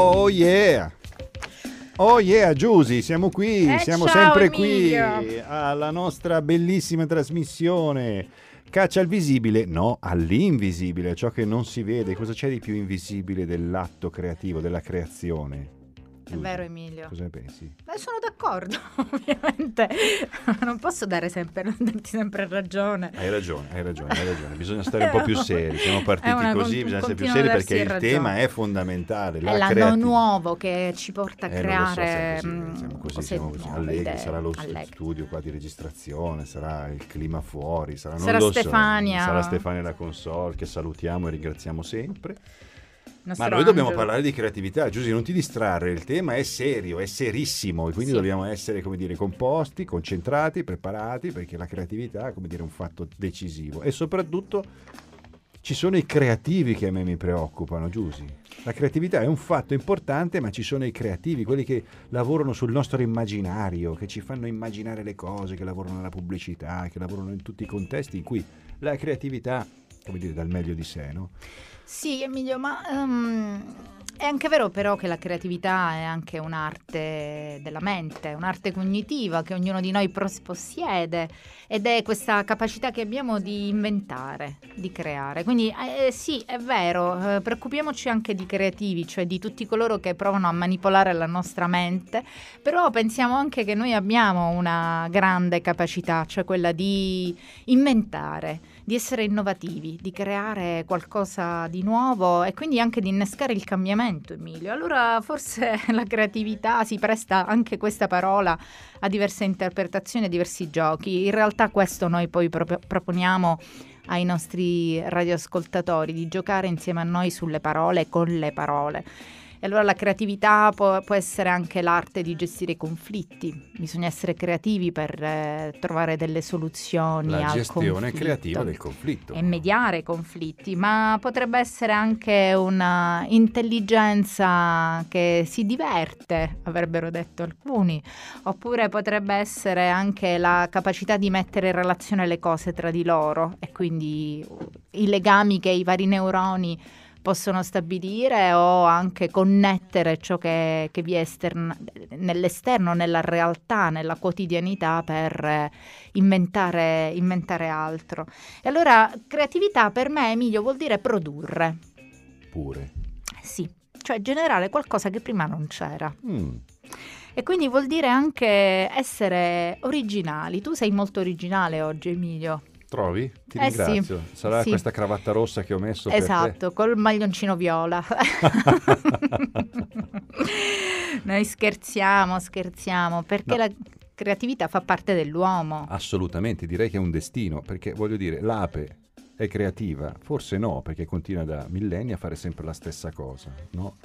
Oh yeah! Oh yeah, Giusy, siamo qui, siamo sempre Emilio. Qui alla nostra bellissima trasmissione Caccia al visibile, no, all'invisibile, ciò che non si vede. Cosa c'è di più invisibile dell'atto creativo, della creazione? È vero, Emilio. Cosa ne pensi? Beh, sono d'accordo, ovviamente. Non posso dare sempre, non darti sempre ragione. Hai ragione. Bisogna stare un po' più seri. Siamo partiti così, bisogna essere più seri perché il tema è fondamentale. L'anno nuovo che ci porta a creare. Siamo così allegri. Sarà lo studio qua di registrazione, sarà il clima fuori, sarà Stefania la console, che salutiamo e ringraziamo sempre. Ma noi dobbiamo parlare di creatività, Giusy, non ti distrarre, il tema è serio, è serissimo e quindi dobbiamo essere, come dire, composti, concentrati, preparati, perché la creatività è, come dire, un fatto decisivo e soprattutto ci sono i creativi che a me mi preoccupano, Giusy. La creatività è un fatto importante, ma ci sono i creativi, quelli che lavorano sul nostro immaginario, che ci fanno immaginare le cose, che lavorano nella pubblicità, che lavorano in tutti i contesti in cui la creatività, come dire, dà il meglio di sé, no? Sì, Emilio, ma è anche vero però che la creatività è anche un'arte della mente, un'arte cognitiva che ognuno di noi possiede ed è questa capacità che abbiamo di inventare, di creare. Quindi sì, è vero, preoccupiamoci anche di creativi, cioè di tutti coloro che provano a manipolare la nostra mente, però pensiamo anche che noi abbiamo una grande capacità, cioè quella di inventare, di essere innovativi, di creare qualcosa di nuovo e quindi anche di innescare il cambiamento, Emilio. Allora forse la creatività si presta, anche questa parola, a diverse interpretazioni, a diversi giochi. In realtà questo noi poi proponiamo ai nostri radioascoltatori, di giocare insieme a noi sulle parole, con le parole. E allora la creatività può essere anche l'arte di gestire i conflitti. Bisogna essere creativi per trovare delle soluzioni al conflitto. La gestione creativa del conflitto. E mediare i conflitti, ma potrebbe essere anche una intelligenza che si diverte, avrebbero detto alcuni. Oppure potrebbe essere anche la capacità di mettere in relazione le cose tra di loro e quindi i legami che i vari neuroni possono stabilire o anche connettere ciò che vi è nell'esterno, nella realtà, nella quotidianità per inventare altro. E allora creatività per me, Emilio, vuol dire produrre. Pure. Sì, cioè generare qualcosa che prima non c'era. E quindi vuol dire anche essere originali. Tu sei molto originale oggi, Emilio. Trovi? Ti ringrazio. Sì, sarà questa cravatta rossa che ho messo per te. Col maglioncino viola. Noi scherziamo perché la creatività fa parte dell'uomo. Assolutamente, direi che è un destino, perché voglio dire, l'ape è creativa, forse no, perché continua da millenni a fare sempre la stessa cosa, no?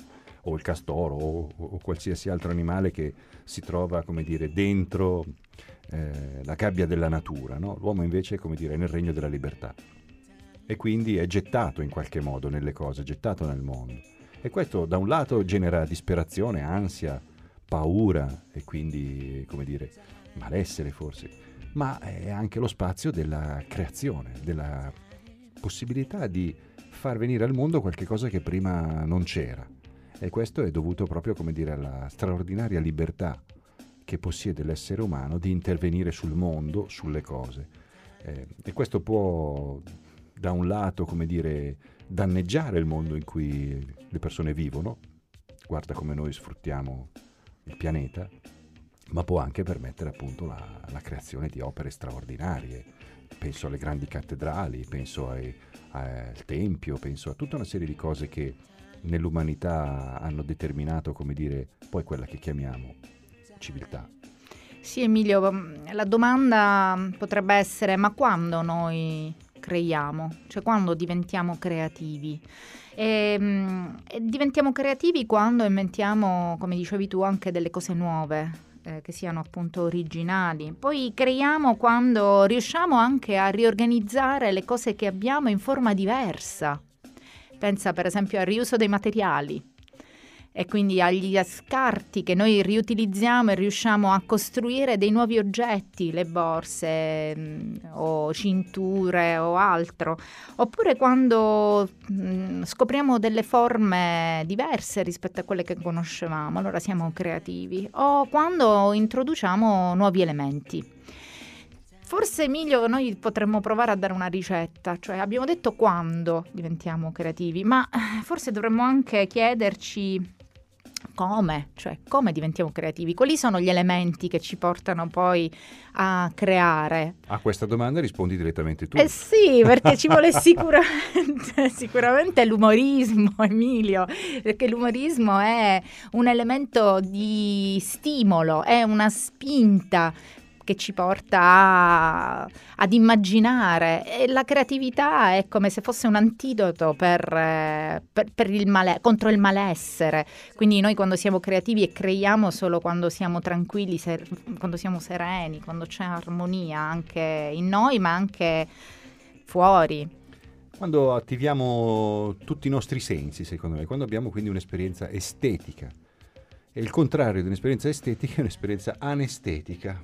O il castoro o qualsiasi altro animale che si trova, come dire, dentro la gabbia della natura, no? L'uomo invece, come dire, è nel regno della libertà e quindi è gettato in qualche modo nelle cose, gettato nel mondo, e questo da un lato genera disperazione, ansia, paura e quindi, come dire, malessere forse, ma è anche lo spazio della creazione, della possibilità di far venire al mondo qualche cosa che prima non c'era, e questo è dovuto proprio, come dire, alla straordinaria libertà che possiede l'essere umano di intervenire sul mondo, sulle cose, e questo può da un lato, come dire, danneggiare il mondo in cui le persone vivono, guarda come noi sfruttiamo il pianeta, ma può anche permettere appunto la creazione di opere straordinarie. Penso alle grandi cattedrali, penso al Tempio, penso a tutta una serie di cose che nell'umanità hanno determinato, come dire, poi quella che chiamiamo civiltà. Sì, Emilio, la domanda potrebbe essere: ma quando noi creiamo? Cioè quando diventiamo creativi? E diventiamo creativi quando inventiamo, come dicevi tu, anche delle cose nuove, che siano appunto originali. Poi creiamo quando riusciamo anche a riorganizzare le cose che abbiamo in forma diversa. Pensa per esempio al riuso dei materiali. e quindi agli scarti che noi riutilizziamo e riusciamo a costruire dei nuovi oggetti, le borse o cinture o altro, oppure quando scopriamo delle forme diverse rispetto a quelle che conoscevamo, allora siamo creativi, o quando introduciamo nuovi elementi. Forse, Emilio, noi potremmo provare a dare una ricetta, cioè abbiamo detto quando diventiamo creativi, ma forse dovremmo anche chiederci come, cioè come diventiamo creativi, quali sono gli elementi che ci portano poi a creare. A questa domanda rispondi direttamente tu. Eh sì, perché ci vuole sicuramente l'umorismo, Emilio, perché l'umorismo è un elemento di stimolo, è una spinta che ci porta ad immaginare, e la creatività è come se fosse un antidoto per contro il malessere. Quindi noi, quando siamo creativi, e creiamo solo quando siamo tranquilli, quando siamo sereni, quando c'è armonia anche in noi ma anche fuori. Quando attiviamo tutti i nostri sensi, secondo me, quando abbiamo quindi un'esperienza estetica. E il contrario di un'esperienza estetica è un'esperienza anestetica.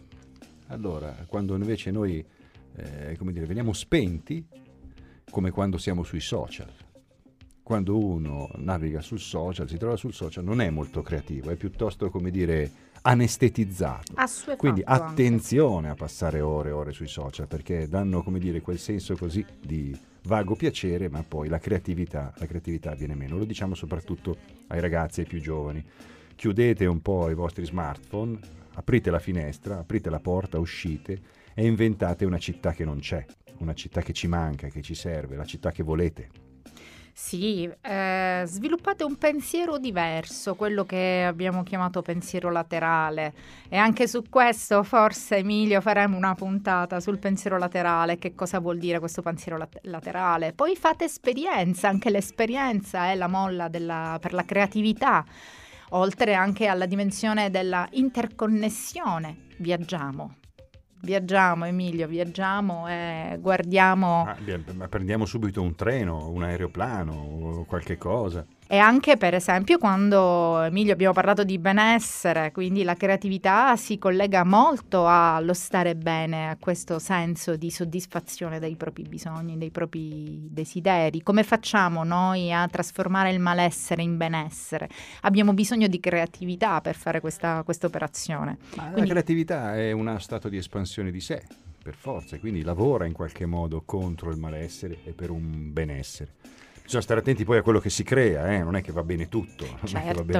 Allora, quando invece noi veniamo spenti, come quando siamo sui social, quando uno naviga sul social, si trova sul social, non è molto creativo, è piuttosto anestetizzato. Quindi attenzione anche a passare ore e ore sui social, perché danno quel senso così di vago piacere, ma poi la creatività viene meno. Lo diciamo soprattutto ai ragazzi e ai più giovani: chiudete un po' i vostri smartphone, aprite la finestra, aprite la porta, uscite e inventate una città che non c'è, una città che ci manca, che ci serve, la città che volete. Sì, sviluppate un pensiero diverso, quello che abbiamo chiamato pensiero laterale, e anche su questo forse, Emilio, faremo una puntata sul pensiero laterale, che cosa vuol dire questo pensiero laterale. Poi fate esperienza, anche l'esperienza è la molla per la creatività. Oltre anche alla dimensione della interconnessione, viaggiamo, Emilio, viaggiamo e guardiamo. Ma prendiamo subito un treno, un aeroplano, qualche cosa. E anche, per esempio, quando, Emilio, abbiamo parlato di benessere, quindi la creatività si collega molto allo stare bene, a questo senso di soddisfazione dei propri bisogni, dei propri desideri. Come facciamo noi a trasformare il malessere in benessere? Abbiamo bisogno di creatività per fare questa operazione. Quindi, la creatività è uno stato di espansione di sé, per forza, quindi lavora in qualche modo contro il malessere e per un benessere. Bisogna stare attenti poi a quello che si crea, non è che va bene tutto.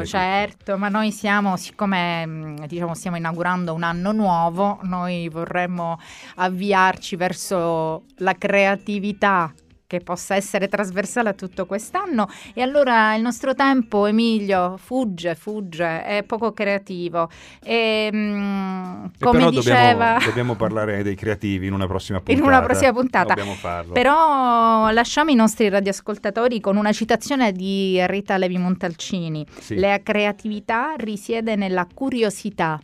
Certo, ma noi siamo, siccome stiamo inaugurando un anno nuovo, noi vorremmo avviarci verso la creatività che possa essere trasversale a tutto quest'anno, e allora il nostro tempo, Emilio, fugge, è poco creativo. Come diceva, dobbiamo parlare dei creativi in una prossima puntata. Dobbiamo farlo. Però lasciamo i nostri radioascoltatori con una citazione di Rita Levi-Montalcini. Sì. La creatività risiede nella curiosità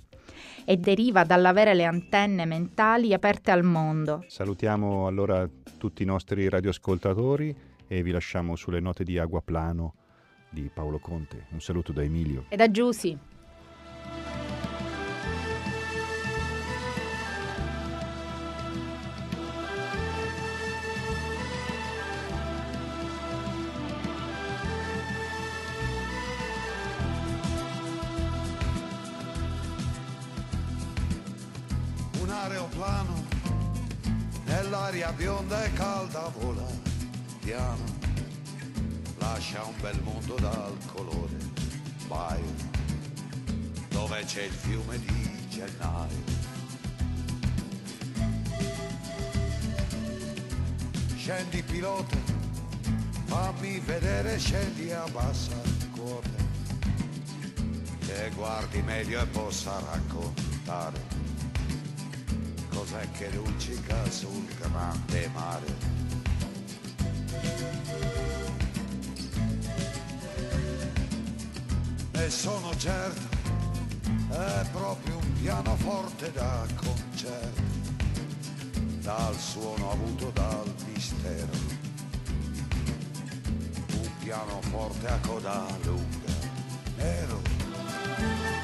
e deriva dall'avere le antenne mentali aperte al mondo. Salutiamo allora tutti i nostri radioascoltatori e vi lasciamo sulle note di Aquaplano di Paolo Conte. Un saluto da Emilio e da Giusy. Aeroplano, nell'aria bionda e calda vola piano, lascia un bel mondo dal colore baio, dove c'è il fiume di gennaio. Scendi pilota, fammi vedere, scendi a bassa quota, che guardi meglio e possa raccontare cos'è che luccica sul grande mare. E sono certo, è proprio un pianoforte da concerto, dal suono avuto dal mistero, un pianoforte a coda lunga. nero.